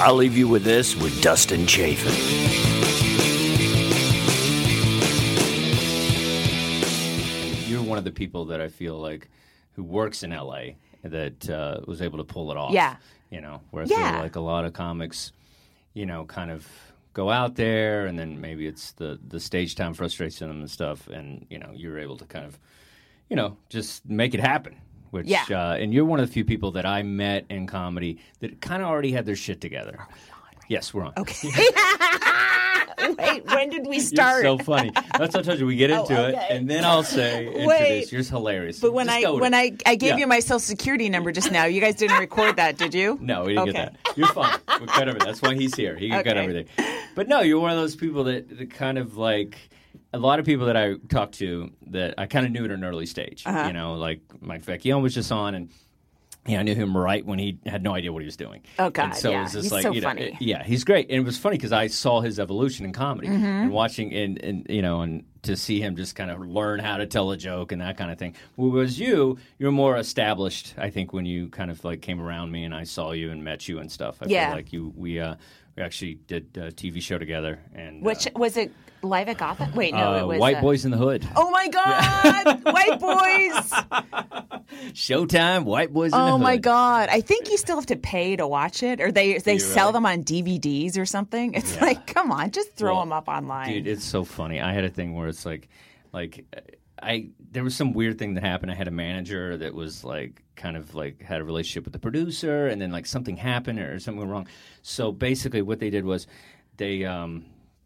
I'll leave you with this with Dustin Chaffin. You're one of the people that I feel like who works in L.A. that was able to pull it off. Yeah. You know, where I feel like a lot of comics, you know, kind of go out there and then maybe it's the stage time frustrates them and stuff. And, you know, you're able to kind of, you know, just make it happen. Which, and you're one of the few people that I met in comedy that kind of already had their shit together. Are we on right? Yes, we're on. Okay. Wait, when did we start? You're so funny. That's what I told you. We get into it, and then I'll say, introduce. You're hilarious. But when I gave you my social security number just now, you guys didn't record that, did you? No, we didn't get that. You're fine. We cut everything. That's why he's here. He can cut everything. But no, you're one of those people that kind of like a lot of people that I talked to that I kind of knew at an early stage. Uh-huh. You know, like Mike Vecchione was just on, and I knew him right when he had no idea what he was doing. Oh, God, and so it was just he's like, so funny. He's great. And it was funny because I saw his evolution in comedy and watching and you know, and to see him just kind of learn how to tell a joke and that kind of thing. Whereas you're more established, I think, when you kind of like came around me and I saw you and met you and stuff. I feel like we actually did a TV show together. And which was it live at Gotham? Wait, no, it was White Boys in the Hood. Oh my God, White Boys! Showtime, White Boys in the Hood. Oh my God, I think you still have to pay to watch it, or they sell them on DVDs or something. It's like, come on, just throw them up online. Dude, it's so funny. I had a thing where it's like. There was some weird thing that happened. I had a manager that was like kind of like had a relationship with the producer, and then like something happened or something went wrong. So basically, what they did was they I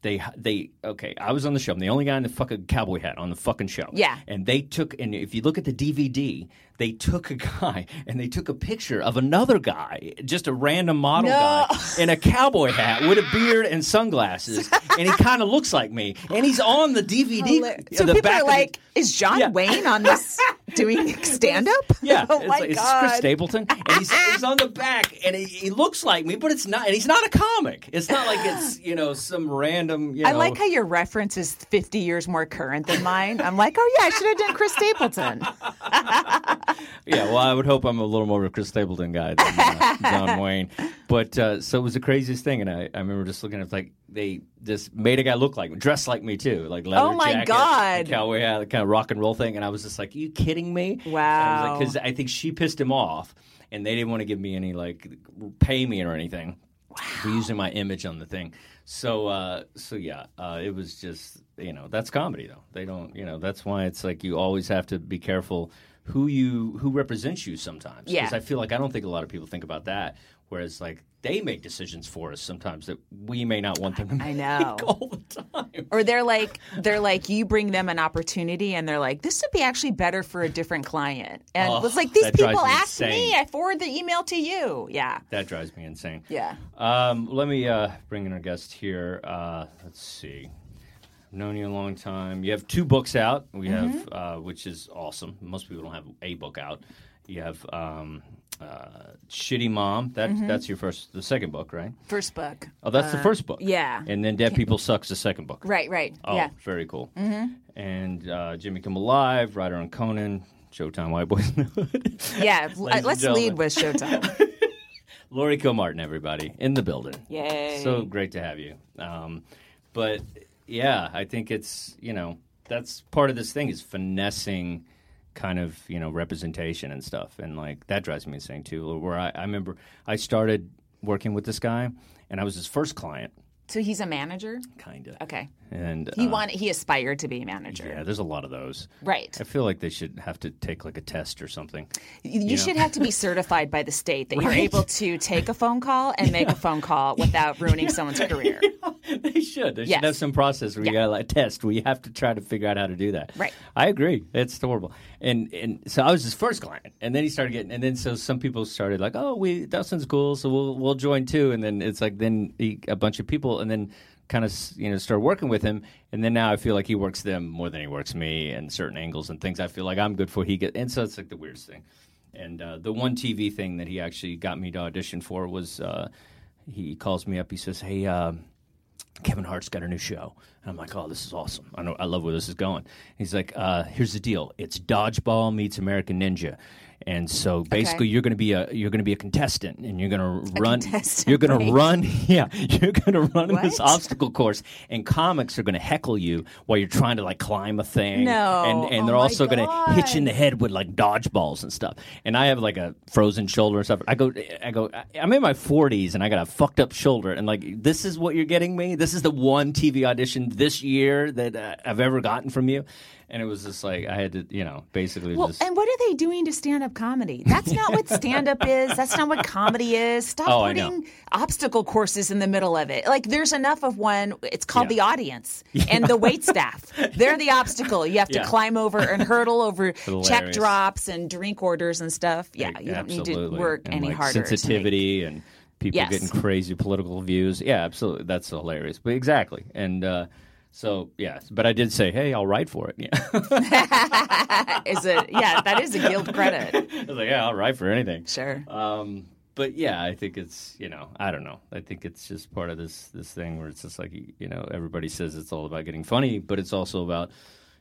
was on the show. I'm the only guy in the fucking cowboy hat on the fucking show. Yeah. And they took, and if you look at the DVD, they took a guy and they took a picture of another guy, just a random model guy in a cowboy hat with a beard and sunglasses, and he kind of looks like me, and he's on the DVD. So the people back are like, is John Wayne on this doing stand-up? Yeah. Oh my God. It's Chris Stapleton, and he's on the back, and he looks like me, but it's not, and he's not a comic. It's not like it's, you know, some random. You know. I like how your reference is 50 years more current than mine. I'm like, oh, yeah, I should have done Chris Stapleton. Yeah, well, I would hope I'm a little more of a Chris Stapleton guy than John Wayne. But so it was the craziest thing. And I remember just looking at it, like, they just made a guy look like me, dressed like me, too. Like leather jacket, cowboy hat, the kind of rock and roll thing. And I was just like, are you kidding me? Wow. Because I think she pissed him off. And they didn't want to give me any, like, pay me or anything. Wow. For using my image on the thing. So it was just, you know, that's comedy though. They don't, you know, that's why it's like you always have to be careful who represents you sometimes. Yeah. Because I feel like I don't think a lot of people think about that. Whereas like they make decisions for us sometimes that we may not want them to make all the time. Or they're like you bring them an opportunity and they're like, this would be actually better for a different client. And it's like these people asked me, I forward the email to you. Yeah. That drives me insane. Yeah. Let me bring in our guest here. Let's see. Known you a long time. You have two books out. We have which is awesome. Most people don't have a book out. You have Shitty Mom. That's your second book, right? First book. Oh, that's the first book. Yeah. And then Dead People Sucks, the second book. Right. Oh, yeah. Very cool. Mm-hmm. And Jimmy Come Alive, writer on Conan, Showtime, White Boys in the Hood. Yeah, let's lead with Showtime. Lori Kilmartin, everybody, in the building. Yay. So great to have you. But, yeah, I think it's, you know, that's part of this thing is finessing kind of, you know, representation and stuff. And, like, that drives me insane, too, where I remember I started working with this guy, and I was his first client. So he's a manager? Kind of. Okay. And he aspired to be a manager. Yeah, there's a lot of those. Right. I feel like they should have to take, like, a test or something. You should have to be certified by the state that you're able to take a phone call and make a phone call without ruining someone's career. Yeah. They should. They should have some process where you got to, like, test, where you have to try to figure out how to do that. Right. I agree. It's horrible. And so I was his first client. And then he started getting – and then so some people started like, oh, Dustin's cool, so we'll join too. And then it's like then a bunch of people – and then kind of, you know, start working with him. And then now I feel like he works them more than he works me and certain angles and things I feel like I'm good for. He gets, and so it's like the weirdest thing. And the one TV thing that he actually got me to audition for was he calls me up. He says, hey, Kevin Hart's got a new show. And I'm like, oh, this is awesome. I love where this is going. And he's like, here's the deal. It's Dodgeball meets American Ninja. And so basically you're going to be a contestant, and you're going to run you're going to run this obstacle course, and comics are going to heckle you while you're trying to like climb a thing. And they're also going to hit you in the head with like dodgeballs and stuff. And I have like a frozen shoulder and stuff. I go I'm in my 40s and I got a fucked up shoulder, and like, this is what you're getting me? This is the one TV audition this year that I've ever gotten from you? And it was just like, I had to, you know, basically just... And what are they doing to stand-up comedy? That's not what stand-up is. That's not what comedy is. Stop putting obstacle courses in the middle of it. Like, there's enough of one. It's called the audience and the waitstaff. They're the obstacle. You have to climb over and hurdle over check drops and drink orders and stuff. Yeah, you don't need to work and any like harder. Sensitivity and people getting crazy political views. Yeah, absolutely. That's hilarious. But exactly. And... so, yeah, but I did say, hey, I'll write for it. Yeah, that is a guild credit. I was like, yeah, I'll write for anything. Sure. But, yeah, I think it's, you know, I don't know. I think it's just part of this thing where it's just like, you know, everybody says it's all about getting funny, but it's also about,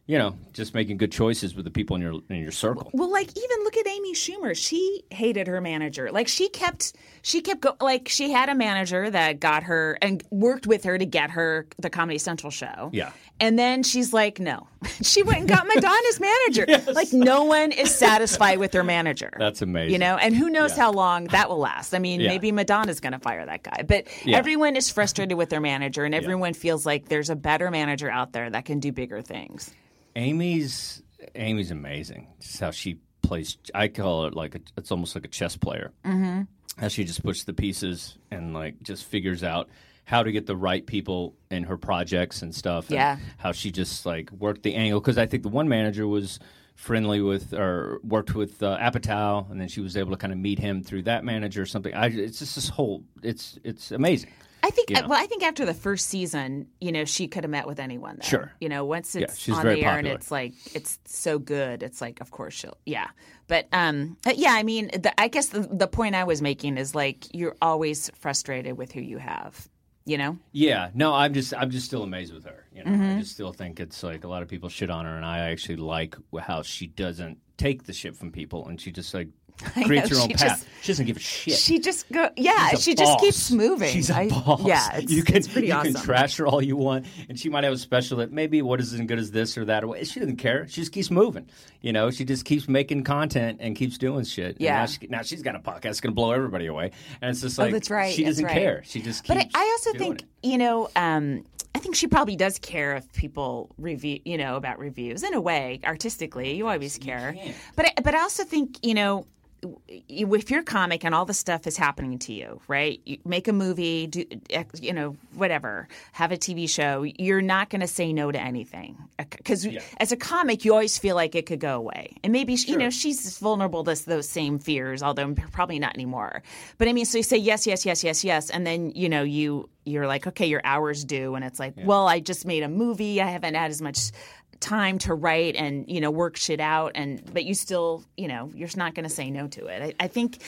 you know, just making good choices with the people in your circle. Well, like, even look at Amy Schumer. She hated her manager. Like, she had a manager that got her and worked with her to get her the Comedy Central show. Yeah. And then she's like, no. She went and got Madonna's manager. Yes. Like, no one is satisfied with their manager. That's amazing. You know, and who knows how long that will last. I mean, maybe Madonna's going to fire that guy. But everyone is frustrated with their manager, and everyone feels like there's a better manager out there that can do bigger things. Amy's amazing. Just how she plays. I call it it's almost like a chess player. Mm-hmm. How she just puts the pieces and like just figures out how to get the right people in her projects and stuff. And how she just like worked the angle, because I think the one manager was friendly with or worked with Apatow, and then she was able to kind of meet him through that manager or something. It's just this whole. It's amazing. I think I think after the first season, you know, she could have met with anyone. Though. Sure. You know, once it's on the air and it's like it's so good, it's like, of course she'll. Yeah. But I mean, I guess the point I was making is like, you're always frustrated with who you have. You know? Yeah. No, I'm just still amazed with her. You know, mm-hmm. I just still think it's like a lot of people shit on her, and I actually like how she doesn't take the shit from people, and she just like creates her own path. She doesn't give a shit. She just go. Yeah, she just keeps moving. She's a boss. Yeah, it's pretty awesome. You can trash her all you want, and she might have a special that maybe what isn't good as this or that. Or she doesn't care. She just keeps moving. You know, she just keeps making content and keeps doing shit. Yeah. And now she's got a podcast that's going to blow everybody away, and it's just like she doesn't care. She just keeps. But I also think you know. I think she probably does care if people review, you know, about reviews in a way. Artistically, you always care. But I also think, you know, if you're a comic and all the stuff is happening to you, right? You make a movie, do, you know, whatever, have a TV show. You're not going to say no to anything, because as a comic, you always feel like it could go away. And maybe you know, she's vulnerable to those same fears, although probably not anymore. But I mean, so you say yes, and then you know you're like, okay, your hour's due, and it's like, well, I just made a movie. I haven't had as much time to write and, you know, work shit out, but you still, you know, you're not going to say no to it. I think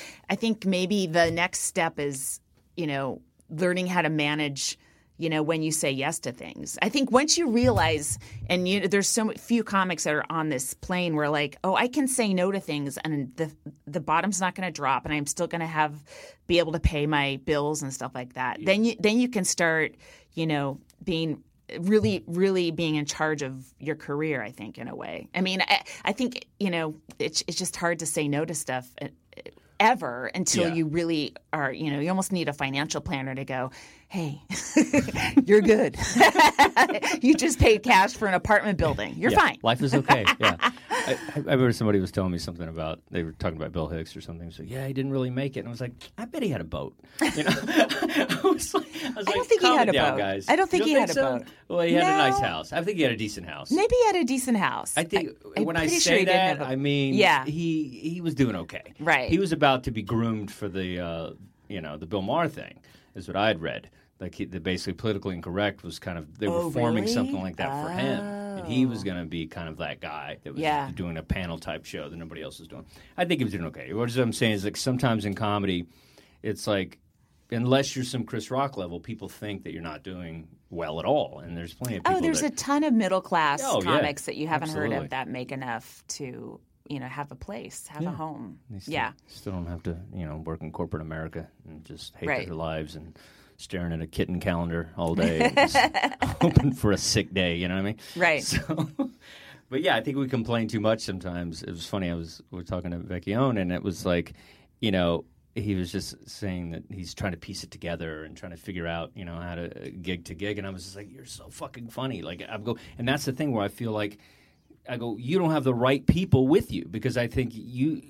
maybe the next step is, you know, learning how to manage, you know, when you say yes to things. I think once you realize, and you know, there's so few comics that are on this plane where like, oh, I can say no to things and the bottom's not going to drop, and I'm still going to be able to pay my bills and stuff like that. Yeah. Then you can start, you know, being really, really being in charge of your career, I think, in a way. I mean, I think, you know, it's just hard to say no to stuff ever until you really are, you know, you almost need a financial planner to go, hey, you're good. You just paid cash for an apartment building. You're fine. Life is okay. Yeah. I remember somebody was telling me something about, they were talking about Bill Hicks or something. So he didn't really make it. And I was like, I bet he had a boat. You know? I don't think he had a boat. Guys. I don't think he had a boat. Well, he had a nice house. I think he had a decent house. Maybe he had a decent house. I think when I say that, I mean, he was doing okay. Right. He was about to be groomed for the, you know, the Bill Maher thing is what I had read. Like basically Politically Incorrect was kind of, they were forming something like that for him. And he was going to be kind of that guy that was doing a panel type show that nobody else was doing. I think he was doing okay. What I'm saying is, like, sometimes in comedy, it's like, unless you're some Chris Rock level, people think that you're not doing well at all. And there's plenty of people. Oh, there's a ton of middle class comics that you haven't heard of that make enough to... you know, have a place, have a home. They still, still don't have to, you know, work in corporate America and just hate their lives and staring at a kitten calendar all day, just hoping for a sick day. You know what I mean? Right. So, but yeah, I think we complain too much sometimes. It was funny. We were talking to Vecchione, and it was like, you know, he was just saying that he's trying to piece it together and trying to figure out, you know, how to gig. And I was just like, you're so fucking funny. Like, and that's the thing where I feel like, I go, you don't have the right people with you, because I think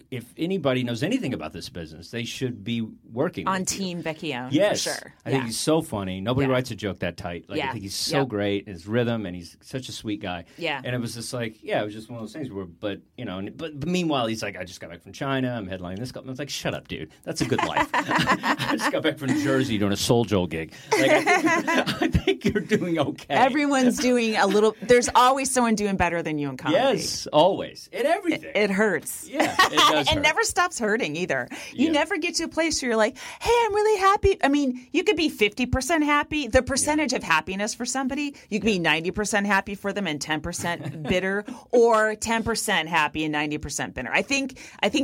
if anybody knows anything about this business, they should be working on Team Vecchione. Yes, for sure. I think he's so funny. Nobody writes a joke that tight. Like I think he's so great. His rhythm, and he's such a sweet guy. Yeah, and it was just like, it was just one of those things where, but you know, but meanwhile, he's like, I just got back from China. I'm headlining this. And I was like, shut up, dude. That's a good life. I just got back from Jersey doing a Soul Joel gig. Like, I think you're doing okay. Everyone's doing a little. There's always someone doing better than you. In comedy. Yes, always. In everything. It hurts. Yeah, it does. It never stops hurting either. You never get to a place where you're like, hey, I'm really happy. I mean, you could be 50% happy. The percentage of happiness for somebody, you could be 90% happy for them and 10% bitter, or 10% happy and 90% bitter. I think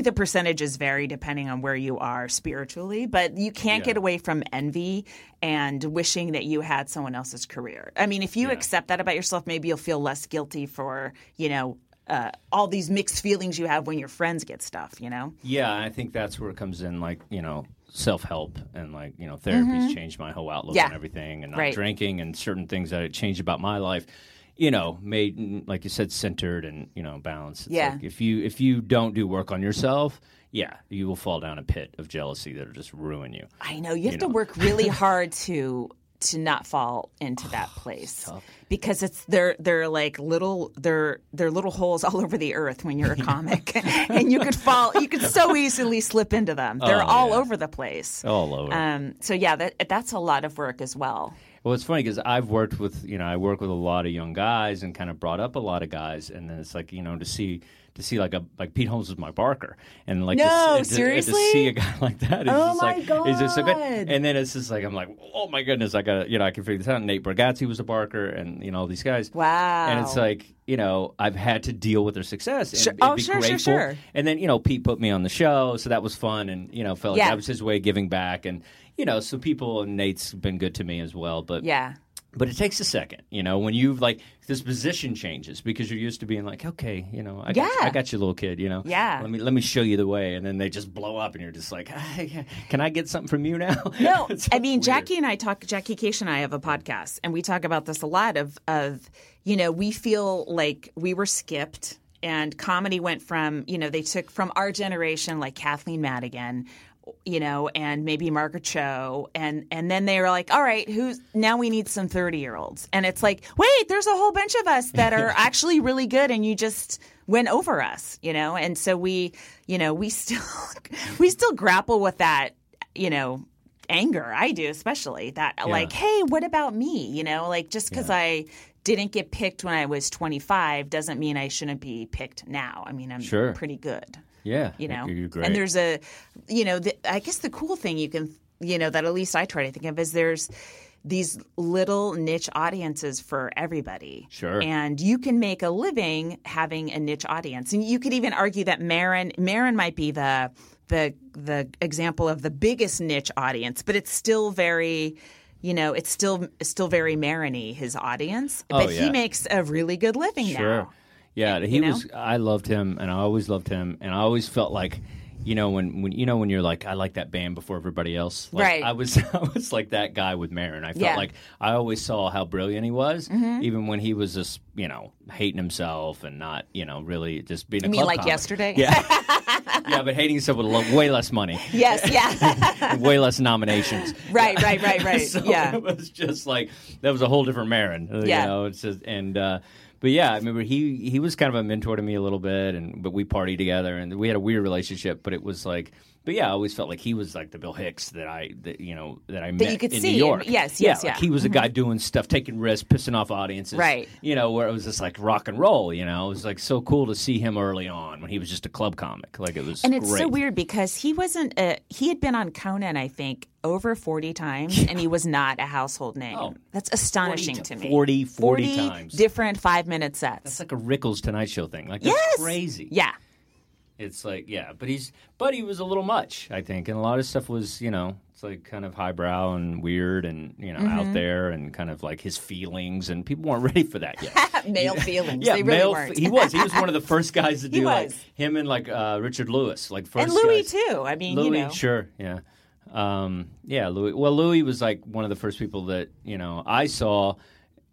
the percentages vary depending on where you are spiritually, but you can't get away from envy and wishing that you had someone else's career. I mean, if you accept that about yourself, maybe you'll feel less guilty for, you know, all these mixed feelings you have when your friends get stuff, you know? Yeah, I think that's where it comes in, like, you know, self-help and, like, you know, therapy's changed my whole outlook on everything, and not drinking, and certain things that it changed about my life, you know, made, like you said, centered and, you know, balanced. It's like if you don't do work on yourself, you will fall down a pit of jealousy that'll just ruin you. I know. You have to work really hard to not fall into that place, because it's they're like little holes all over the earth when you're a comic, and you could so easily slip into them. They're all over the place, all over. So yeah, that's a lot of work as well. Well, it's funny because I work with a lot of young guys and kind of brought up a lot of guys, and then it's like, you know, to see like Pete Holmes was my Barker, and like to see a guy like that is God, is just so good. And then it's just like, I'm like, oh my goodness, I can figure this out. Nate Bargatze was a Barker, and you know all these guys. Wow. And it's like, you know, I've had to deal with their success and be grateful. Sure. And then, you know, Pete put me on the show, so that was fun, and you know, felt like that was his way of giving back, and you know, so people, and Nate's been good to me as well, but but it takes a second, you know, when you've, like, this position changes, because you're used to being like, okay, you know, I got you, little kid, you know. Yeah. Let me show you the way. And then they just blow up, and you're just like, hey, can I get something from you now? No, I mean, weird. Jackie Kashian and I have a podcast, and we talk about this a lot of, you know, we feel like we were skipped, and comedy went from, you know, they took from our generation, like Kathleen Madigan, you know, and maybe Margaret Cho, and then they were like, all right, we need some 30-year-olds. And it's like, wait, there's a whole bunch of us that are actually really good, and you just went over us, you know? And so we still grapple with that, you know, anger. I do, especially that, like, hey, what about me? You know, like, just because I didn't get picked when I was 25 doesn't mean I shouldn't be picked now. I mean, I'm pretty good. Yeah, you know, you're great. And there's a, you know, I guess the cool thing you can, you know, that at least I try to think of is there's these little niche audiences for everybody. Sure. And you can make a living having a niche audience. And you could even argue that Marin might be the example of the biggest niche audience, but it's still very, you know, it's still very Marin-y, his audience. But he makes a really good living now. Yeah, he was. I loved him, and I always loved him, and I always felt like, you know, when you're like, I like that band before everybody else. Like, right. I was like that guy with Marin. I felt like I always saw how brilliant he was, even when he was just, you know, hating himself and not, you know, really just being a club comic. You mean like yesterday? Yeah. Yeah, but hating yourself with way less money. Yes, yeah. Way less nominations. Right. So it was just like, that was a whole different Marin. You know, it's just, and but yeah, I remember he was kind of a mentor to me a little bit, but we partied together, and we had a weird relationship, but it was like, but yeah, I always felt like he was like the Bill Hicks that I met in New York. Yes. Like he was a guy doing stuff, taking risks, pissing off audiences. Right. You know, where it was just like rock and roll, you know. It was like so cool to see him early on when he was just a club comic. Like it was great. And it's so weird because he had been on Conan, I think, over 40 times, and he was not a household name. Oh, that's astonishing to me. 40 times. 40 different 5-minute sets. That's like a Rickles Tonight Show thing. Like that's crazy. Yeah. It's like, yeah, but he was a little much, I think, and a lot of stuff was, you know, it's like kind of highbrow and weird and, you know, out there and kind of like his feelings, and people weren't ready for that yet. Male feelings, yeah, they really weren't. He was one of the first guys to do like him and like Richard Lewis, like first. And Louis guys. Too. I mean, Louis, you know, sure, yeah, yeah, Louis. Well, Louis was like one of the first people that, you know, I saw.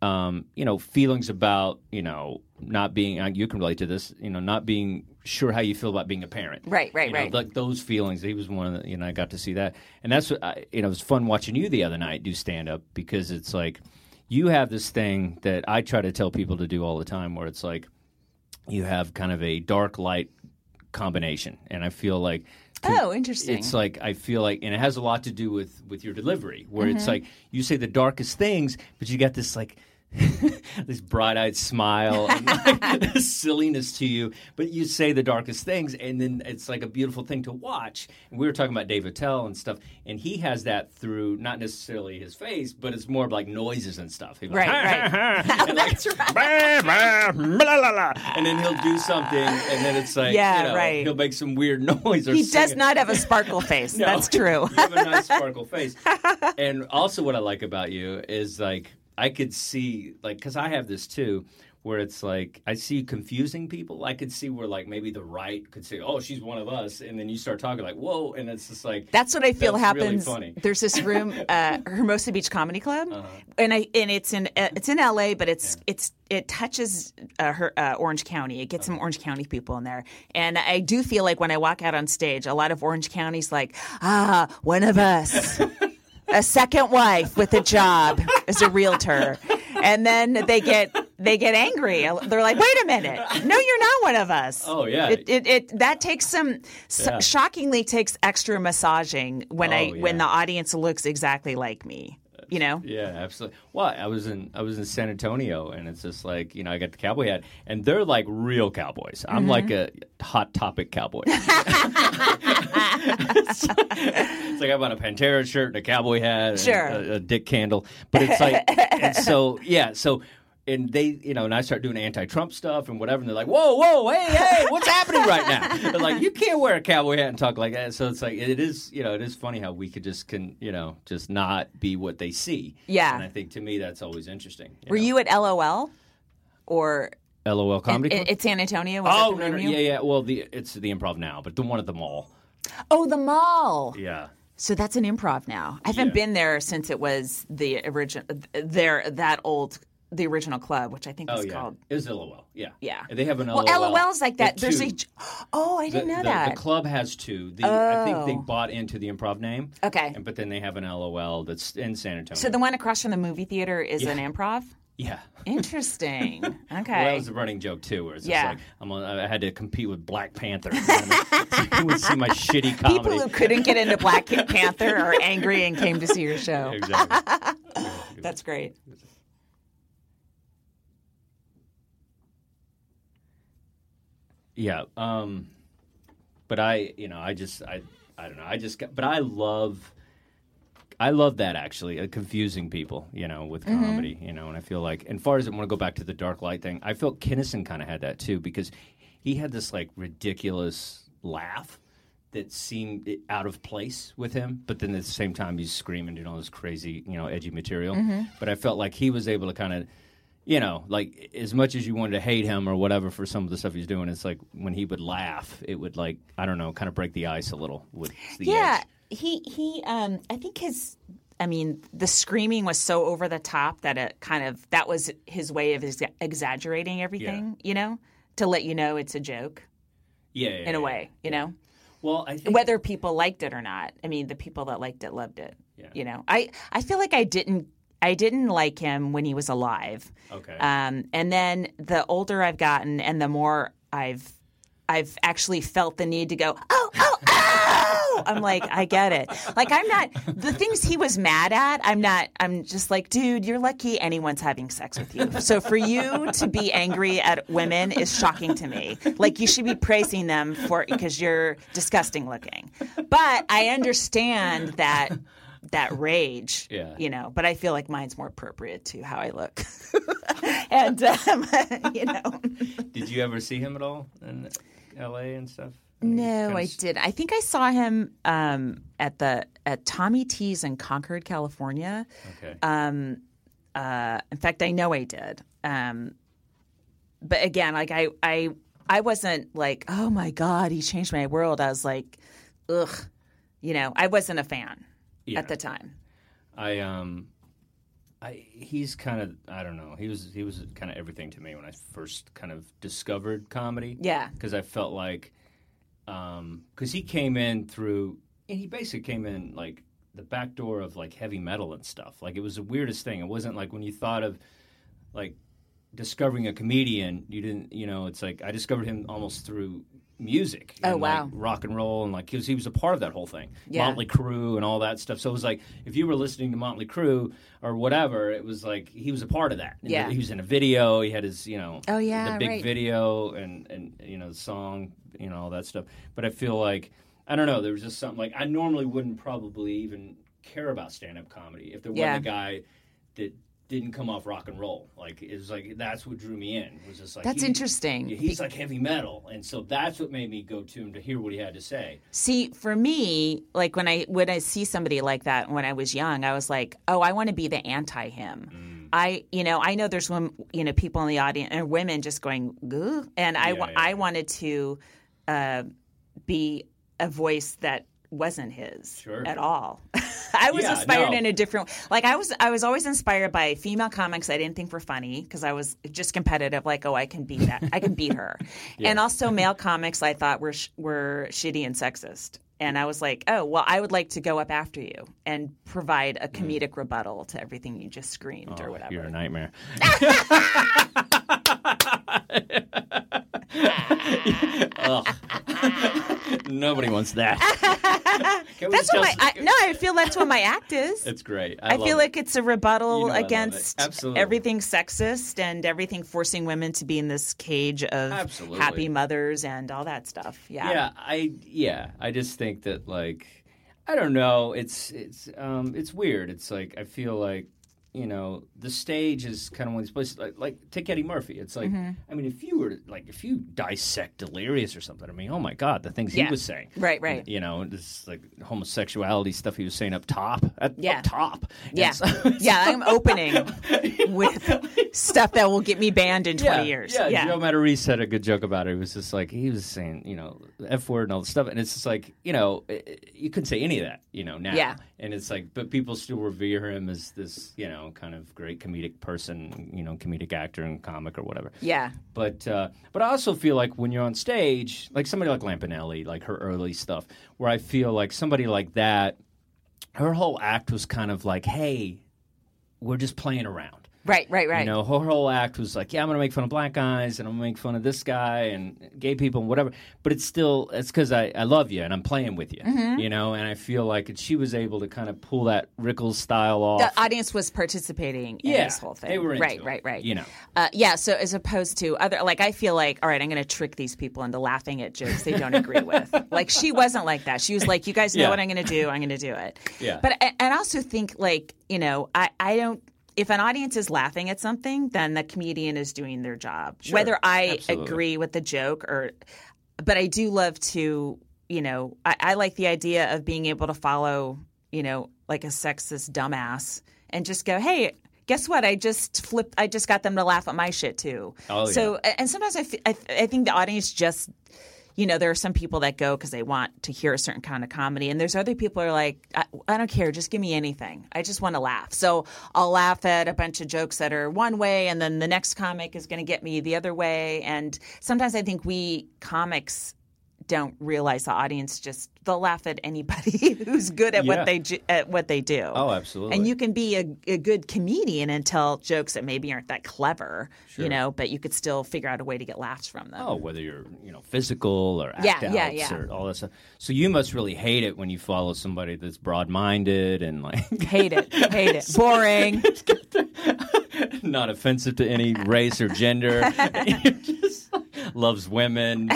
You know, feelings about, you know, not being, you can relate to this, you know, not being sure how you feel about being a parent. Right. Like those feelings. He was one of the, you know, I got to see that. And that's what, you know, it was fun watching you the other night do stand up, because it's like you have this thing that I try to tell people to do all the time where it's like you have kind of a dark light combination. And I feel like. Oh, interesting. It's like, I feel like, and it has a lot to do with your delivery, where it's like you say the darkest things, but you got this like this bright-eyed smile and like this silliness to you, but you say the darkest things, and then it's like a beautiful thing to watch. And we were talking about Dave Attell and stuff, and he has that through not necessarily his face, but it's more of like noises and stuff. He'll right. That's like, right. And then he'll do something, and then it's like, yeah, you know, right. He'll make some weird noise. Or he does not have a sparkle face. No, that's true. You have a nice sparkle face. And also what I like about you is like, I could see, like, because I have this too, where it's like, I see confusing people. I could see where, like, maybe the right could say, oh, she's one of us. And then you start talking, like, whoa. And it's just like, that's what I feel happens. Really funny. There's this room, Hermosa Beach Comedy Club. Uh-huh. And it's in LA, but it touches Orange County. It gets some Orange County people in there. And I do feel like when I walk out on stage, a lot of Orange County's like, ah, one of us. A second wife with a job as a realtor. And then they get angry. They're like, wait a minute. No, you're not one of us. Oh, yeah. That takes shockingly takes extra massaging when the audience looks exactly like me. You know? Yeah, absolutely. Well, I was in San Antonio, and it's just like, you know, I got the cowboy hat, and they're like real cowboys. I'm like a Hot Topic cowboy. It's like I bought a Pantera shirt and a cowboy hat and a Dick Candle. But it's like, and so, yeah, so. And they, you know, and I start doing anti-Trump stuff and whatever, and they're like, whoa, hey, what's happening right now? They're like, you can't wear a cowboy hat and talk like that. So it's like, it is funny how we could just not be what they see. Yeah. And I think to me, that's always interesting. Were you at LOL or... LOL Comedy Club? It's San Antonio. No. Well, it's the Improv now, but the one at the mall. Oh, the mall. Yeah. So that's an Improv now. I haven't been there since it was the original club, which I think was called. It was LOL, yeah. Yeah. They have an LOL. Well, LOL's like that. There's two. I didn't know that. The club has two. I think they bought into the Improv name. Okay. But then they have an LOL that's in San Antonio. So the one across from the movie theater is an Improv? Yeah. Interesting. Okay. Well, that was a running joke, too, where it's just like, I had to compete with Black Panther. You would see my shitty comedy. People who couldn't get into Black Panther are angry and came to see your show. Exactly. That's great. Yeah, but I love that actually, confusing people, you know, with comedy, you know, and I feel like, and far as I want to go back to the dark light thing, I felt Kinison kind of had that too, because he had this like ridiculous laugh that seemed out of place with him, but then at the same time he's screaming, doing all this crazy, you know, edgy material, but I felt like he was able to kind of, you know, like, as much as you wanted to hate him or whatever for some of the stuff he's doing, it's like when he would laugh, it would, like, I don't know, kind of break the ice a little with the edge. He I think the screaming was so over the top that it kind of, that was his way of exaggerating everything, you know, to let you know it's a joke. In a way, you know? Well, I think... Whether people liked it or not. I mean, the people that liked it loved it, you know? I feel like I didn't like him when he was alive. Okay. And then the older I've gotten and the more I've actually felt the need to go, oh! I'm like, I get it. Like, I'm not – the things he was mad at, I'm just like, dude, you're lucky anyone's having sex with you. So for you to be angry at women is shocking to me. Like, you should be praising them because you're disgusting looking. But I understand that rage, you know, but I feel like mine's more appropriate to how I look. And, you know. Did you ever see him at all in L.A. and stuff? No, I didn't. I think I saw him at Tommy T's in Concord, California. Okay. In fact, I know I did. But again, like I wasn't like, oh my God, he changed my world. I was like, ugh, you know, I wasn't a fan at the time. He was kind of everything to me when I first kind of discovered comedy. Yeah. Because I felt like, because he came in through, and he basically came in like the back door of like heavy metal and stuff. Like it was the weirdest thing. It wasn't like when you thought of like discovering a comedian, you didn't, you know, it's like I discovered him almost through music. And oh, wow. Like rock and roll, and like he was a part of that whole thing. Yeah. Motley Crue and all that stuff. So it was like if you were listening to Motley Crue or whatever, it was like he was a part of that. Yeah. He was in a video. He had his, you know, the big video and, you know, the song, you know, all that stuff. But I feel like, I don't know, there was just something like I normally wouldn't probably even care about stand-up comedy if there wasn't a guy that didn't come off rock and roll. Like it was like that's what drew me in. It was just like that's interesting. He's like heavy metal, and so that's what made me go to him to hear what he had to say. See, for me, like when I see somebody like that when I was young, I was like, oh, I want to be the anti him. Mm. I know there's women, you know, people in the audience and women just going, ugh. And I wanted to be a voice that wasn't his at all. I was inspired in a different – like I was always inspired by female comics I didn't think were funny because I was just competitive, like, oh, I can beat that. I can beat her. Yeah. And also male comics I thought were shitty and sexist. And I was like, oh, well, I would like to go up after you and provide a comedic rebuttal to everything you just screamed or whatever. You're a nightmare. Nobody wants that. I feel that's what my act is. It's great. I feel like it's a rebuttal against everything sexist and everything forcing women to be in this cage of happy mothers and all that stuff. Yeah. I just think that, like, I don't know. It's weird. It's like I feel like, you know, the stage is kind of one of these places. Like take Eddie Murphy. It's like, I mean, if you were to, like, if you dissect Delirious or something, I mean, oh my God, the things he was saying, right, and, you know, this like homosexuality stuff he was saying up top, I'm opening with stuff that will get me banned in 20 years. Joe Matarese had a good joke about it. It was just like he was saying, you know, the F word and all this stuff, and it's just like, you know, you couldn't say any of that, you know, now, and it's like, but people still revere him as this, you know, kind of great comedic person, you know, comedic actor and comic or whatever. Yeah. But I also feel like when you're on stage, like somebody like Lampanelli, like her early stuff, where I feel like somebody like that, her whole act was kind of like, hey, we're just playing around. Right. You know, her whole act was like, yeah, I'm going to make fun of black guys and I'm going to make fun of this guy and gay people and whatever. But it's still, it's because I love you and I'm playing with you, you know, and I feel like she was able to kind of pull that Rickles style off. The audience was participating in this whole thing. They were into it. Right. You know. So as opposed to other, like, I feel like, all right, I'm going to trick these people into laughing at jokes they don't agree with. Like, she wasn't like that. She was like, you guys know what I'm going to do. I'm going to do it. Yeah. But I also think, like, you know, I don't. If an audience is laughing at something, then the comedian is doing their job. Sure, whether I agree with the joke or – but I do love to – you know, I like the idea of being able to follow, you know, like a sexist dumbass and just go, hey, guess what? I just got them to laugh at my shit too. Oh, so, yeah. And sometimes I think the audience just – you know, there are some people that go because they want to hear a certain kind of comedy. And there's other people who are like, I don't care. Just give me anything. I just want to laugh. So I'll laugh at a bunch of jokes that are one way and then the next comic is going to get me the other way. And sometimes I think we comics don't realize the audience just – they'll laugh at anybody who's good at what they do. Oh, absolutely. And you can be a good comedian and tell jokes that maybe aren't that clever, you know, but you could still figure out a way to get laughs from them. Oh, whether you're, you know, physical or act outs or all that stuff. So you must really hate it when you follow somebody that's broad-minded and like – Hate it. Boring. Not offensive to any race or gender. You're just loves women,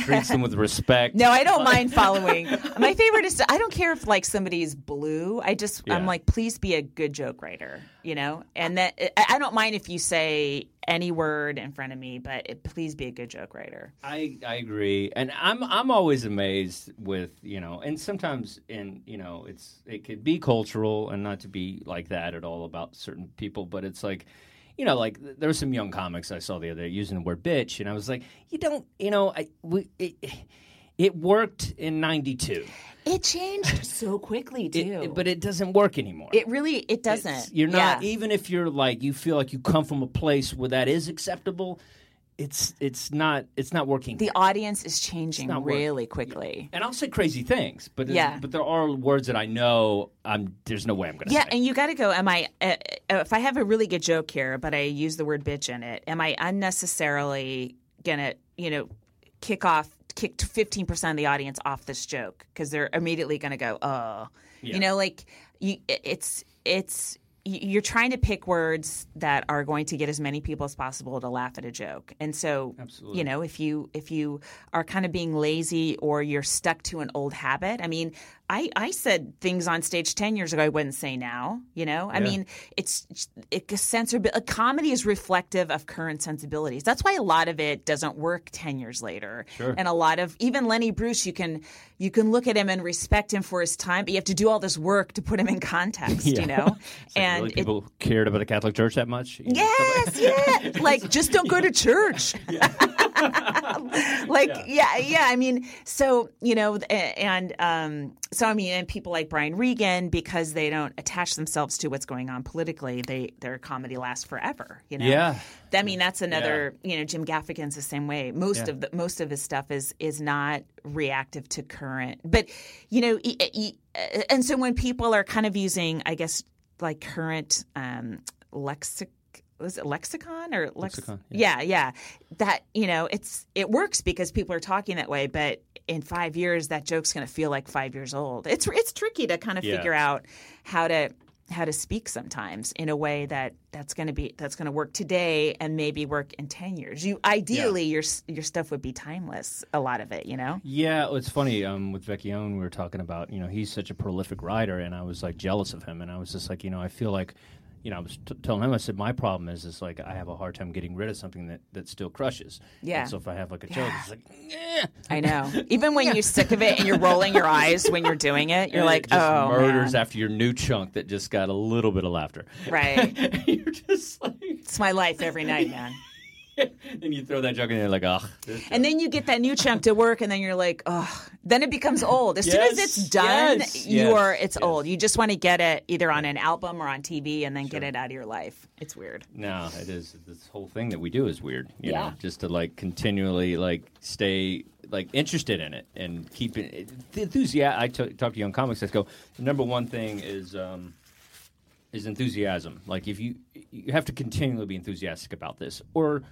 treats them with respect. No, I don't mind following. My favorite is I don't care if like somebody's blue. I'm like, please be a good joke writer, you know? And that I don't mind if you say any word in front of me, but please be a good joke writer. I agree. And I'm always amazed with, you know, and sometimes in, you know, it could be cultural and not to be like that at all about certain people, but it's like, you know, like there were some young comics I saw the other day using the word bitch, and I was like, you don't, you know, it worked in 92. It changed so quickly, too. But it doesn't work anymore. It doesn't. Even if you're like, you feel like you come from a place where that is acceptable, it's not working. The audience is changing really quickly. And I'll say crazy things, but there are words that I know there's no way I'm going to say. Yeah, and you got to go, if I have a really good joke here, but I use the word bitch in it, am I unnecessarily going to, you know, kick 15% of the audience off this joke because they're immediately going to go, oh. Yeah. You know, like you're trying to pick words that are going to get as many people as possible to laugh at a joke. And so, Absolutely. You know, if you are kind of being lazy or you're stuck to an old habit, I mean, I said things on stage 10 years ago I wouldn't say now, you know? I mean, comedy is reflective of current sensibilities. That's why a lot of it doesn't work 10 years later. Sure. And a lot of – even Lenny Bruce, you can look at him and respect him for his time, but you have to do all this work to put him in context, you know? And really people cared about the Catholic Church that much? You know, yes, yeah. Like, just don't go to church. Yeah. I mean, so, you know, and and people like Brian Regan, because they don't attach themselves to what's going on politically, their comedy lasts forever, you know? Yeah. I mean, that's another, you know, Jim Gaffigan's the same way. Most of his stuff is not reactive to current. But, you know, and so when people are kind of using, I guess, like current lexicon. Was it lexicon or lexicon? Yeah. That, you know, it works because people are talking that way. But in 5 years, that joke's going to feel like 5 years old. It's tricky to kind of figure out how to speak sometimes in a way that's going to work today and maybe work in 10 years. Your stuff would be timeless. A lot of it, you know. Yeah, it's funny. With Vecchione, we were talking about, you know, he's such a prolific writer, and I was like jealous of him, and I was just like, you know, I feel like. You know, I was telling him, I said, my problem is like I have a hard time getting rid of something that still crushes. Yeah. And so if I have like a joke, it's like, eh. I know. Even when you're sick of it and you're rolling your eyes when you're doing it, you're like, oh, murders man. After your new chunk that just got a little bit of laughter. Right. You're just like. It's my life every night, man. And you throw that joke in there like, oh. And then you get that new chunk to work and then you're like, oh. Then it becomes old. As soon as it's done, old. You just want to get it either on an album or on TV and then get it out of your life. It's weird. No, it is. This whole thing that we do is weird. You know, just to like continually like stay like interested in it and keep it. Enthusiasm. I talk to young comics. I go, the number one thing is enthusiasm. Like if you have to continually be enthusiastic about this or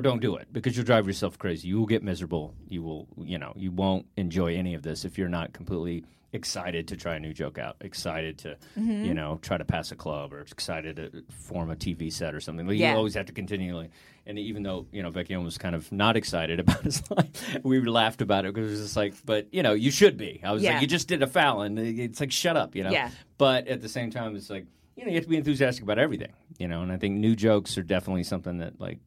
don't do it because you'll drive yourself crazy. You will get miserable. You won't enjoy any of this if you're not completely excited to try a new joke out, excited to, you know, try to pass a club or excited to form a TV set or something. But you always have to continually. And even though, you know, Vecchione was kind of not excited about his life, we laughed about it because it was just like, but, you know, you should be. I was like, you just did a Fallon. It's like, shut up, you know. Yeah. But at the same time, it's like, you know, you have to be enthusiastic about everything, you know. And I think new jokes are definitely something that, like,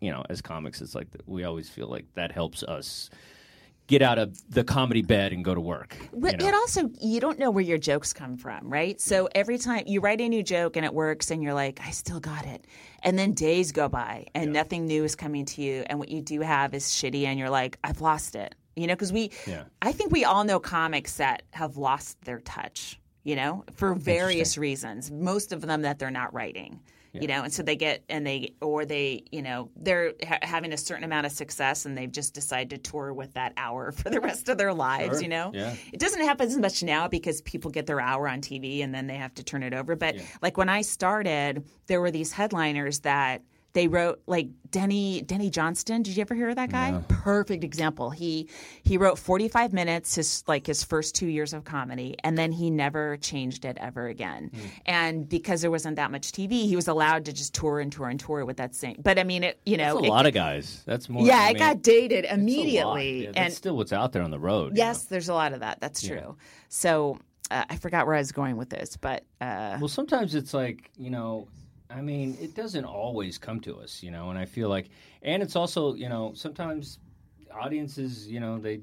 you know, as comics, it's like we always feel like that helps us get out of the comedy bed and go to work. But it also, you don't know where your jokes come from, right? So every time you write a new joke and it works and you're like, I still got it. And then days go by and nothing new is coming to you. And what you do have is shitty and you're like, I've lost it. You know, because I think we all know comics that have lost their touch, you know, for various reasons. Most of them that they're not writing. Yeah. You know, and so they, you know, they're having a certain amount of success and they've just decided to tour with that hour for the rest of their lives, you know. Yeah. It doesn't happen as much now because people get their hour on TV and then they have to turn it over. But like when I started, there were these headliners that They wrote like Denny Johnston. Did you ever hear of that guy? No. Perfect example. He wrote 45 minutes, his first 2 years of comedy, and then he never changed it ever again. Mm. And because there wasn't that much TV, he was allowed to just tour with that same. But I mean, that's a lot of guys. That's more. Yeah, it got dated immediately. Yeah, that's still what's out there on the road. Yes, there's a lot of that. That's true. Yeah. So I forgot where I was going with this, but well, sometimes it's like I mean, it doesn't always come to us, and I feel like – and it's also, sometimes audiences, they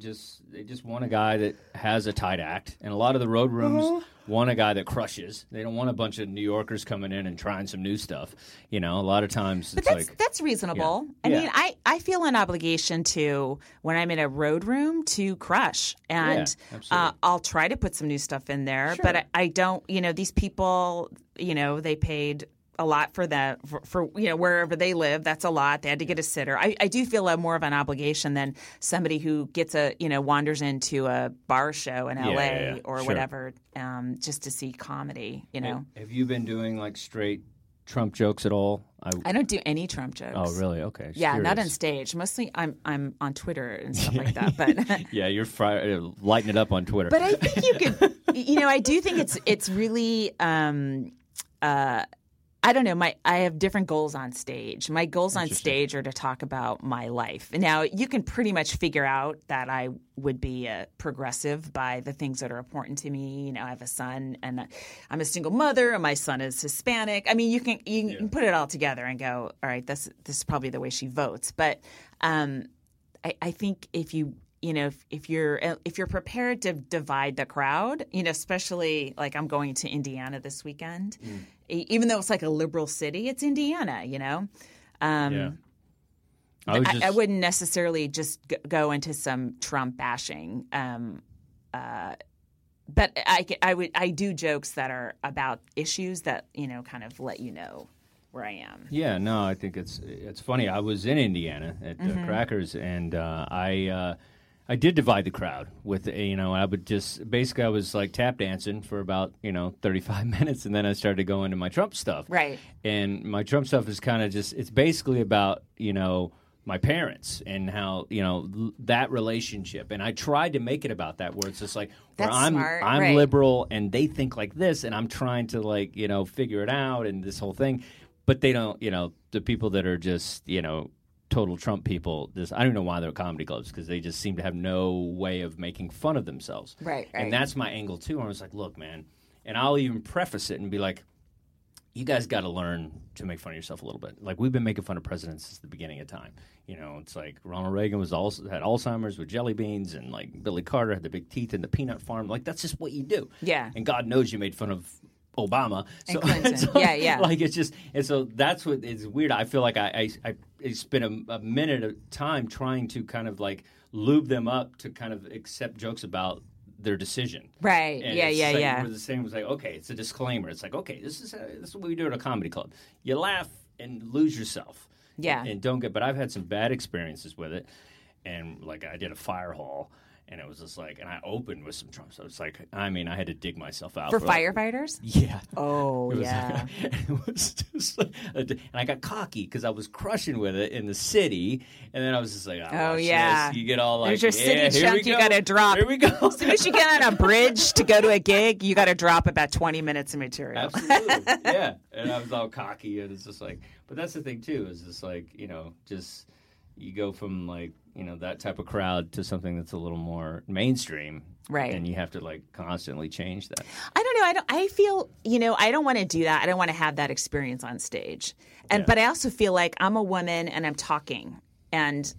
just want a guy that has a tight act. And a lot of the road rooms want a guy that crushes. They don't want a bunch of New Yorkers coming in and trying some new stuff. A lot of times it's that's reasonable. Yeah. I mean, I feel an obligation to, when I'm in a road room, to crush. And I'll try to put some new stuff in there. Sure. But I don't – these people, they paid – a lot for that, for wherever they live, that's a lot. They had to get a sitter. I do feel more of an obligation than somebody who gets wanders into a bar show in LA or whatever, just to see comedy. Have you been doing straight Trump jokes at all? I don't do any Trump jokes. Oh, really? Okay. Just curious. Not on stage. Mostly, I'm on Twitter and stuff like that. But yeah, you're lighting it up on Twitter. But I think you could. I do think it's really. I don't know. I have different goals on stage. My goals on stage are to talk about my life. Now, you can pretty much figure out that I would be a progressive by the things that are important to me. I have a son, and I'm a single mother, and my son is Hispanic. I mean, you can put it all together and go, all right, this is probably the way she votes. But I think if you – if you're prepared to divide the crowd, especially I'm going to Indiana this weekend, even though it's a liberal city, it's Indiana, I wouldn't necessarily just go into some Trump bashing. But I do jokes that are about issues that, kind of let you know where I am. Yeah, no, I think it's funny. I was in Indiana at Crackers, and I did divide the crowd with, I would just, basically I was tap dancing for about, 35 minutes, and then I started to go into my Trump stuff. Right. And my Trump stuff is kind of just, it's basically about, my parents and how, that relationship. And I tried to make it about that, where it's just where I'm liberal and they think like this, and I'm trying to figure it out and this whole thing. But they don't, the people that are just, total Trump people. I don't know why they're at comedy clubs, because they just seem to have no way of making fun of themselves. Right. And that's my angle too. I was look, man, and I'll even preface it and be like, you guys got to learn to make fun of yourself a little bit. We've been making fun of presidents since the beginning of time. It's Ronald Reagan had Alzheimer's with jelly beans, and Billy Carter had the big teeth and the peanut farm. That's just what you do. Yeah. And God knows you made fun of Obama. So, and so, yeah. It's just, and so that's what is weird. I feel I spent a minute of time trying to kind of lube them up to kind of accept jokes about their decision. Right. And yeah. The same was okay, it's a disclaimer. It's okay, this is what we do at a comedy club. You laugh and lose yourself. Yeah. And don't get, but I've had some bad experiences with it. And I did a fire hall. And it was just and I opened with some Trump. So it's I had to dig myself out. For firefighters? Yeah. Oh, yeah. It was just and I got cocky because I was crushing with it in the city. And then I was just oh, yeah. This. You get all there's your city chunk you got to drop. Here we go. As soon as you get on a bridge to go to a gig, you got to drop about 20 minutes of material. Absolutely. Yeah. And I was all cocky. And it's just but that's the thing, too, is just you go from that type of crowd to something that's a little more mainstream. Right. And you have to constantly change that. I don't know. I feel, I don't want to do that. I don't want to have that experience on stage. And but I also feel like I'm a woman and I'm talking. And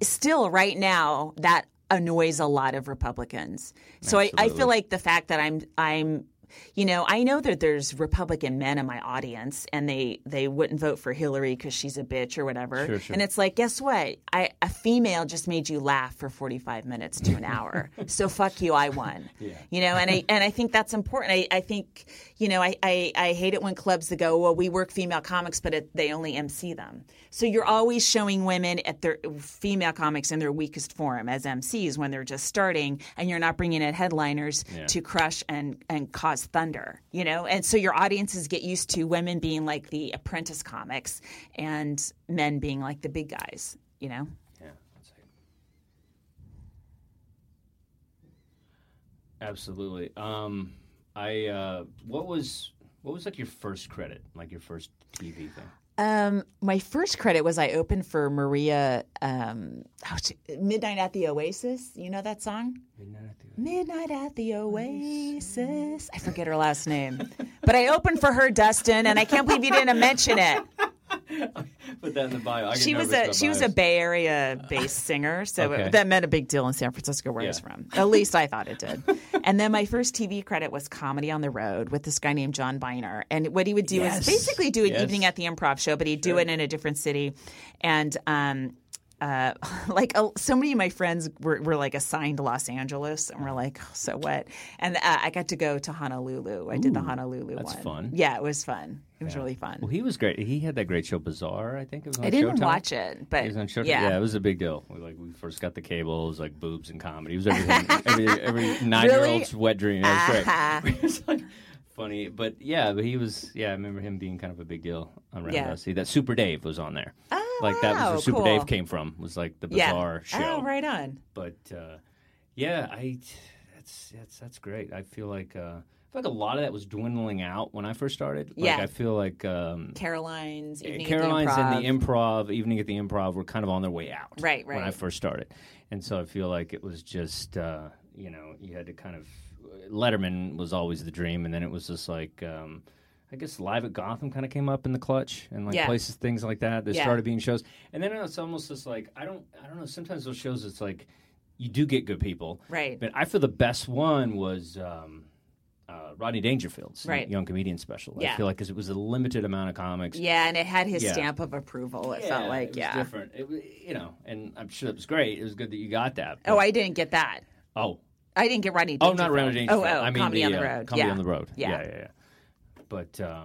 still right now that annoys a lot of Republicans. So I feel the fact that I'm I know that there's Republican men in my audience, and they wouldn't vote for Hillary because she's a bitch or whatever. Sure. And it's guess what? A female just made you laugh for 45 minutes to an hour. So fuck you, I won. Yeah. And I think that's important. I think, I hate it when clubs go, well, we work female comics, but they only MC them. So you're always showing women at their female comics in their weakest form as MCs when they're just starting, and you're not bringing in headliners to crush and cause as thunder, you know? And so your audiences get used to women being like the apprentice comics and men being like the big guys, you know? Yeah. Absolutely. What was like your first credit, like your first TV thing? My first credit was I opened for Maria, Midnight at the Oasis. You know that song? Midnight at the Oasis. I forget her last name. But I opened for her, Dustin, and I can't believe you didn't mention it. Put that in the bio. She was a Bay Area-based singer, so okay. That meant a big deal in San Francisco where I was from. At least I thought it did. And then my first TV credit was Comedy on the Road with this guy named John Biner. And what he would do is basically do an Evening at the Improv show, but he'd do it in a different city. And so many of my friends were like assigned to Los Angeles, and we're like, oh, so what? And I got to go to Honolulu. I did the Honolulu one. That's fun. Yeah, it was fun. It was really fun. Well, he was great. He had that great show, Bizarre, I think. It was on Showtime. I didn't watch it, but it was on Showtime. Yeah, it was a big deal. We first got the cable. It was like boobs and comedy. It was everything. every 9-year-old's wet dream. It was great. It was like funny, but he was. Yeah, I remember him being kind of a big deal around us. That Super Dave was on there. That was where Super Dave came from. Was like the Bizarre show. Oh, right on. But that's great. I feel like a lot of that was dwindling out when I first started. I feel like Evening at the Improv were kind of on their way out when I first started. And so I feel like it was just, you had to kind of – Letterman was always the dream. And then it was just like I guess Live at Gotham kind of came up in the clutch and places, things like that. There started being shows. And then it's almost just like I don't know. Sometimes those shows it's like you do get good people. Right. But I feel the best one was Rodney Dangerfield's Young Comedian Special. I feel like because it was a limited amount of comics. Yeah, and it had his stamp of approval. It felt like, it was different. It was, and I'm sure it was great. It was good that you got that. But... I didn't get that. I didn't get Rodney Dangerfield. Oh, not Rodney Dangerfield. I mean, Comedy on the Road. Comedy on the Road. Yeah. But, I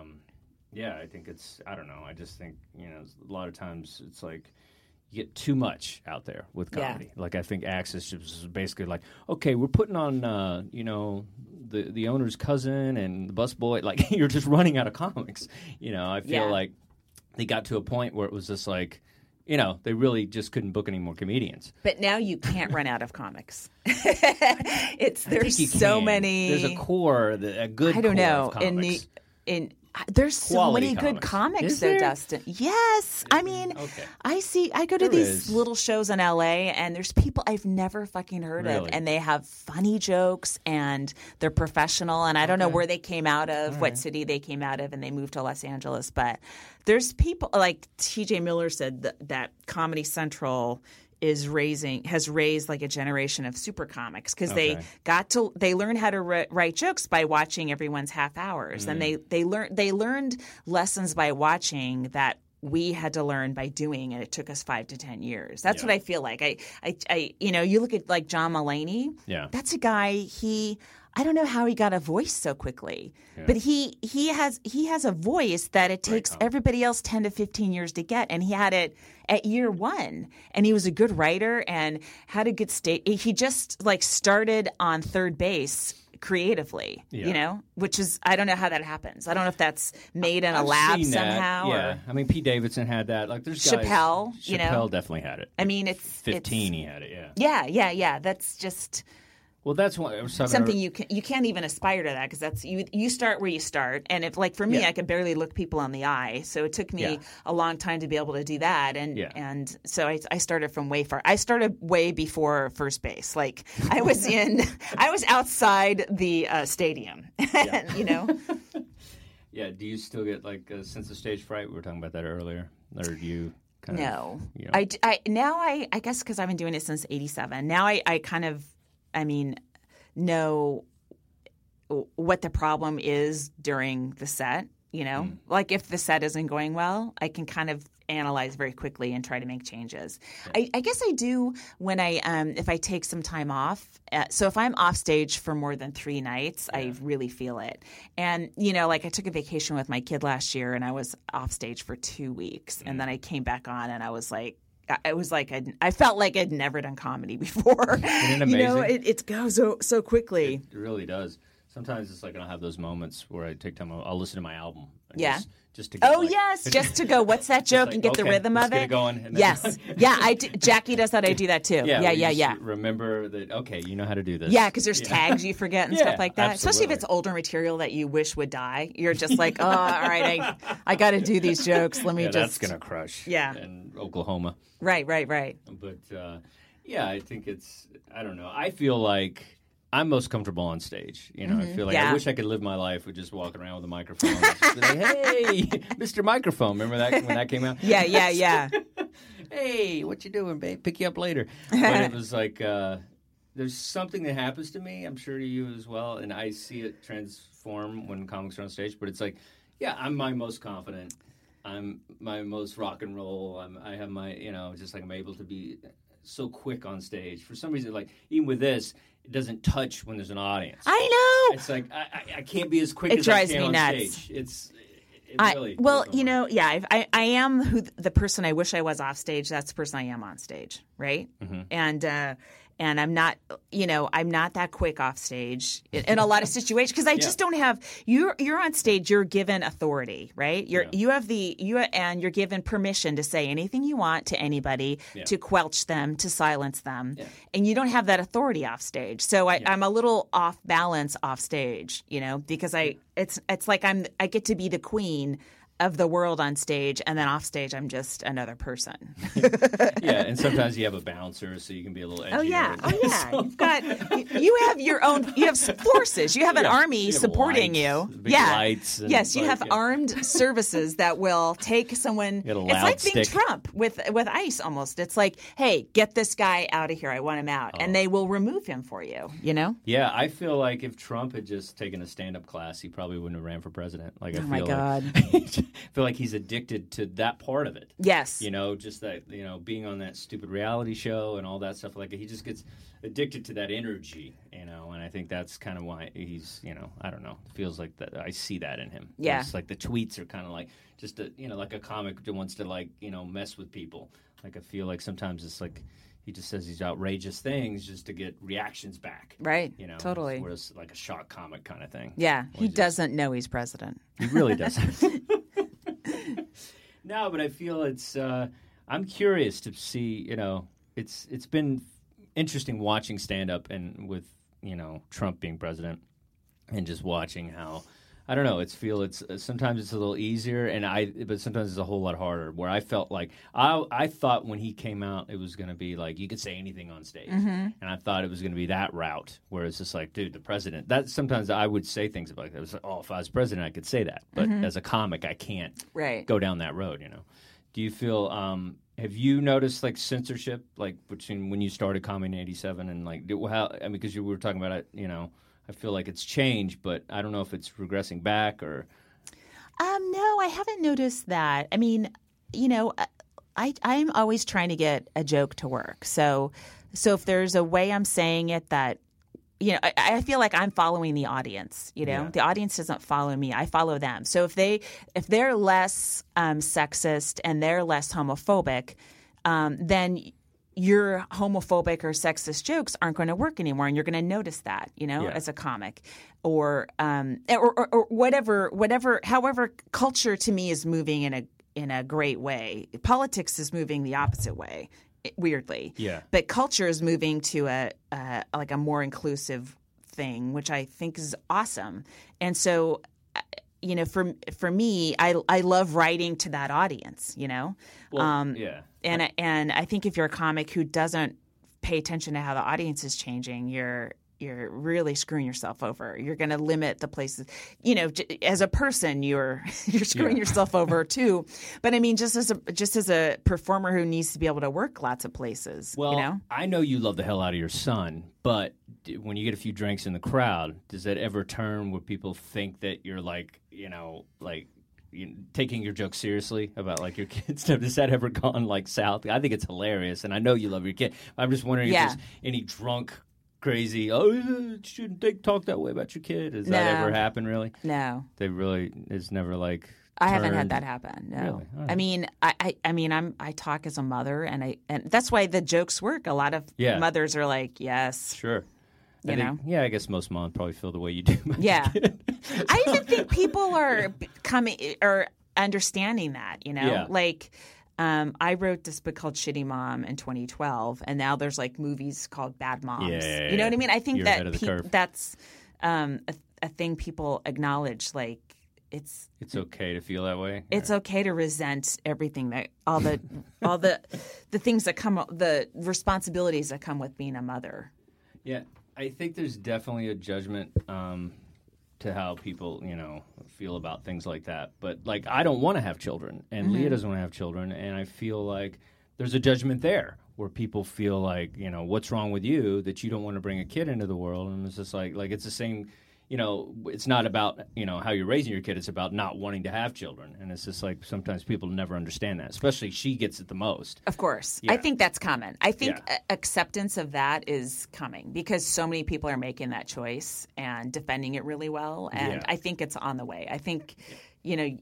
think it's, I don't know. I just think, a lot of times it's like, you get too much out there with comedy. Yeah. I think Axis is basically like, okay, we're putting on, the owner's cousin and the busboy. You're just running out of comics. I feel like they got to a point where it was just like, they really just couldn't book any more comedians. But now you can't run out of comics. There's so many. There's a core, a good core of comics. There's so many good comics though, Dustin. Yes. I mean, I go to these little shows in LA and there's people I've never fucking heard of and they have funny jokes and they're professional and I don't know where they came out of, what city they came out of and they moved to Los Angeles. But there's people like TJ Miller said that Comedy Central has raised like a generation of super comics because they learned how to write jokes by watching everyone's half hours and they learned lessons by watching that we had to learn by doing, and it took us 5 to 10 years. That's what I feel like. You look at like John Mulaney. Yeah, that's a guy. I don't know how he got a voice so quickly, but he has a voice that it takes everybody else 10 to 15 years to get, and he had it at year one. And he was a good writer and had a good state. He just started on third base creatively, which is I don't know how that happens. I don't know if that's made in a lab somehow. Yeah, I mean Pete Davidson had that. There's Chappelle, guys. Chappelle definitely had it. I mean, it's 15. He had it. Yeah. That's just. Well, that's why I was talking something you can't even aspire to that because that's you start where you start, and if for me I could barely look people in the eye, so it took me a long time to be able to do that, and so I started from way far. I started way before first base. I was outside the stadium, . Yeah. Do you still get a sense of stage fright? We were talking about that earlier, or do you? I guess because I've been doing it since '87. Now I kind of. Know what the problem is during the set, if the set isn't going well, I can kind of analyze very quickly and try to make changes. Yeah. I guess I do when I if I take some time off. So if I'm off stage for more than 3 nights, I really feel it. And, I took a vacation with my kid last year and I was off stage for 2 weeks and then I came back on and I was like, I felt like I'd never done comedy before. Isn't it amazing? It goes so quickly. It really does. Sometimes it's like I'll have those moments where I take time. I'll listen to my album. Just to get just to go. What's that joke and get the rhythm of it? Get it going. Yes, yeah. Jackie does that. I do that too. Yeah. Remember that. Okay, you know how to do this. Yeah, because there's tags you forget and stuff like that. Absolutely. Especially if it's older material that you wish would die. You're just like, oh, all right, I got to do these jokes. Let me just. That's gonna crush. Yeah. In Oklahoma. Right. But I think it's. I don't know. I feel like. I'm most comfortable on stage. You know, I feel like I wish I could live my life with just walking around with a microphone. Just like, hey, Mr. Microphone. Remember that when that came out? Yeah. Hey, what you doing, babe? Pick you up later. But it was like there's something that happens to me. I'm sure to you as well. And I see it transform when comics are on stage. But it's like, I'm my most confident. I'm my most rock and roll. I have my, just like I'm able to be so quick on stage. For some reason, like even with this, it doesn't touch when there's an audience. I know. It's like I can't be as quick as I can on stage. It drives me nuts. Well, I am the person I wish I was off stage. That's the person I am on stage, right? Mm-hmm. And I'm not, I'm not that quick off stage in a lot of situations because I just don't have. You're on stage. You're given authority, right? You're given permission to say anything you want to anybody, to quelch them, to silence them, and you don't have that authority off stage. So I'm a little off balance off stage, because it's like I get to be the queen of the world on stage, and then off stage I'm just another person. And sometimes you have a bouncer, so you can be a little edgy. Oh yeah. So. You have forces. You have an army supporting lights, you. Lights. And armed services that will take someone. It's like being Trump with ICE almost. It's like, hey, get this guy out of here. I want him out, and they will remove him for you. Yeah, I feel like if Trump had just taken a stand-up class, he probably wouldn't have ran for president. Like, I feel like he's addicted to that part of it. Yes. Just that, being on that stupid reality show and all that stuff. Like, he just gets addicted to that energy, and I think that's kind of why he's, I don't know, feels like that. I see that in him. Yeah. It's like the tweets are kind of like just, like a comic that wants to, like, mess with people. Like, I feel like sometimes it's like he just says these outrageous things just to get reactions back. Right. Totally. Whereas like a shock comic kind of thing. Yeah. He doesn't know he's president. He really doesn't. No, but I feel it's I'm curious to see, it's been interesting watching stand-up and with, Trump being president and just watching how, I don't know, sometimes it's a little easier but sometimes it's a whole lot harder where I felt like I thought when he came out it was going to be like you could say anything on stage. Mm-hmm. And I thought it was going to be that route where it's just like, dude, the president. That sometimes I would say things about that. It was like, oh, if I was president I could say that. But as a comic I can't go down that road, Do you feel have you noticed like censorship like between when you started comedy in 87 and like how because we were talking about it, I feel like it's changed, but I don't know if it's regressing back or. No, I haven't noticed that. I mean, I'm always trying to get a joke to work. So if there's a way I'm saying it that, I feel like I'm following the audience. The audience doesn't follow me; I follow them. So if they're less sexist and they're less homophobic, then your homophobic or sexist jokes aren't going to work anymore, and you're going to notice that, as a comic, or whatever. However, culture to me is moving in a great way. Politics is moving the opposite way, weirdly. Yeah. But culture is moving to a more inclusive thing, which I think is awesome. And so, for me, I love writing to that audience. Well, yeah. And I think if you're a comic who doesn't pay attention to how the audience is changing, you're really screwing yourself over. You're going to limit the places, as a person, you're screwing yourself over too. But I mean, just as a performer who needs to be able to work lots of places. Well, I know you love the hell out of your son, but when you get a few drinks in the crowd, does that ever turn where people think that you're like, taking your joke seriously about like your kids? Does that ever gone like south? I think it's hilarious, and I know you love your kid. I'm just wondering if there's any drunk, crazy. Oh, shouldn't they talk that way about your kid? Has that ever happened? Really? No. They really is never like. I haven't had that happen. No. Really? Right. I mean, I talk as a mother, and that's why the jokes work. A lot of mothers are like, yes, sure. You know? Yeah, I guess most moms probably feel the way you do. Yeah. I even think people are understanding that, you know? Yeah. Like, I wrote this book called Shitty Mom in 2012, and now there's like movies called Bad Moms. Yeah. You know what I mean? I think that's a thing people acknowledge. Like, it's okay to feel that way. It's okay to resent everything that all the things that come, the responsibilities that come with being a mother. Yeah, I think there's definitely a judgment to how people, you know, feel about things like that. But, like, I don't want to have children, and Leah doesn't want to have children, and I feel like there's a judgment there where people feel like, you know, what's wrong with you that you don't want to bring a kid into the world? And it's just like it's the same, you know, it's not about, you know, how you're raising your kid. It's about not wanting to have children. And it's just like sometimes people never understand that, especially she gets it the most. Of course. Yeah. I think that's common. I think acceptance of that is coming because so many people are making that choice and defending it really well. And I think it's on the way. I think, you know,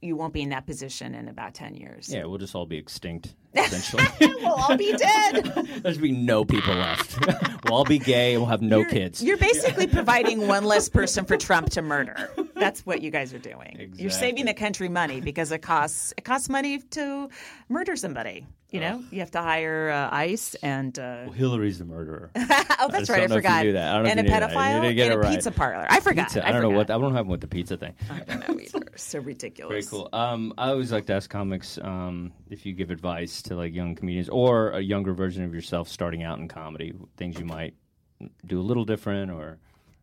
you won't be in that position in about 10 years. Yeah, we'll just all be extinct eventually. We'll all be dead. There'll be no people left. We'll all be gay and we'll have no kids. You're basically providing one less person for Trump to murder. That's what you guys are doing. Exactly. You're saving the country money because it costs money to murder somebody. You know, you have to hire ICE and well, Hillary's the murderer. Oh, that's right. I forgot. And a pedophile and a pizza parlor. I forgot. Pizza. I don't know what happened with the pizza thing. I don't know either. So ridiculous. Very cool. I always like to ask comics if you give advice to like young comedians or a younger version of yourself starting out in comedy, things you might do a little different or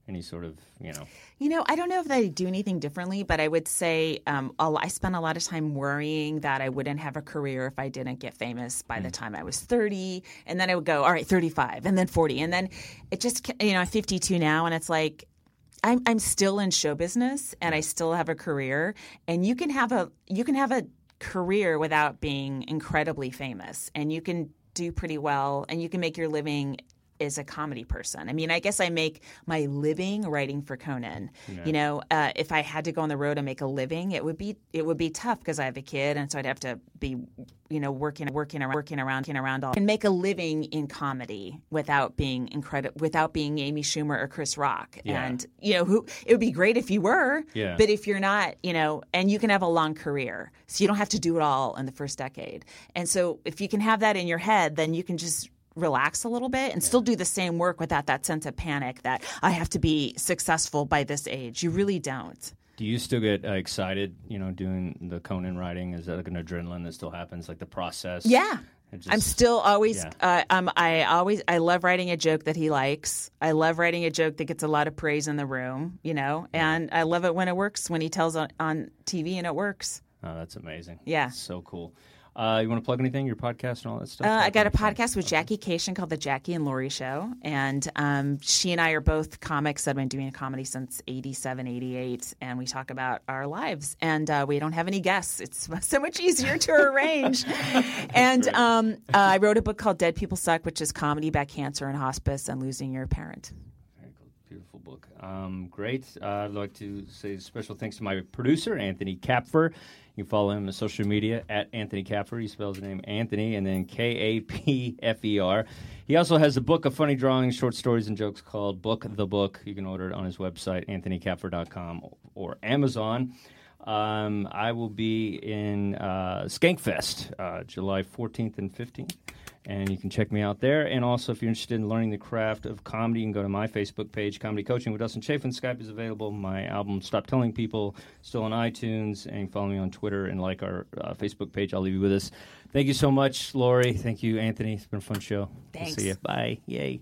any sort of, you know. You know, I don't know if I do anything differently, but I would say I spent a lot of time worrying that I wouldn't have a career if I didn't get famous by the time I was 30. And then I would go, all right, 35 and then 40. And then it just, you know, I'm 52 now and it's like, I'm still in show business and I still have a career, and you can have a career without being incredibly famous, and you can do pretty well and you can make your living as a comedy person. I mean, I guess I make my living writing for Conan. Yeah. You know, if I had to go on the road and make a living, it would be tough because I have a kid, and so I'd have to be, you know, working around all. I can make a living in comedy without being Amy Schumer or Chris Rock. Yeah. And you know, it would be great if you were, but if you're not, you know, and you can have a long career, so you don't have to do it all in the first decade. And so if you can have that in your head, then you can just relax a little bit and still do the same work without that sense of panic that I have to be successful by this age. You really don't. Do you still get excited, you know, doing the Conan writing? Is that like an adrenaline that still happens, like the process? Yeah. I'm still always I love writing a joke that he likes. I love writing a joke that gets a lot of praise in the room, you know, and I love it when it works, when he tells on TV and it works. Oh, that's amazing. Yeah. That's so cool. You want to plug anything, your podcast and all that stuff? I got a podcast with Jackie Kashian called The Jackie and Laurie Show. And she and I are both comics that have been doing comedy since 87, 88. And we talk about our lives. And we don't have any guests. It's so much easier to arrange. And I wrote a book called Dead People Suck, which is comedy about cancer and hospice and losing your parent. Beautiful book. Great. I'd like to say special thanks to my producer, Anthony Kapfer. You can follow him on social media at Anthony Kapfer. He spells the name Anthony and then K-A-P-F-E-R. He also has a book of funny drawings, short stories, and jokes called Book the Book. You can order it on his website, anthonykapfer.com or Amazon. I will be in Skankfest July 14th and 15th. And you can check me out there. And also, if you're interested in learning the craft of comedy, you can go to my Facebook page, Comedy Coaching with Dustin Chaffin. Skype is available. My album, Stop Telling People, still on iTunes. And follow me on Twitter and like our Facebook page. I'll leave you with this. Thank you so much, Lori. Thank you, Anthony. It's been a fun show. Thanks. We'll see you. Bye. Yay.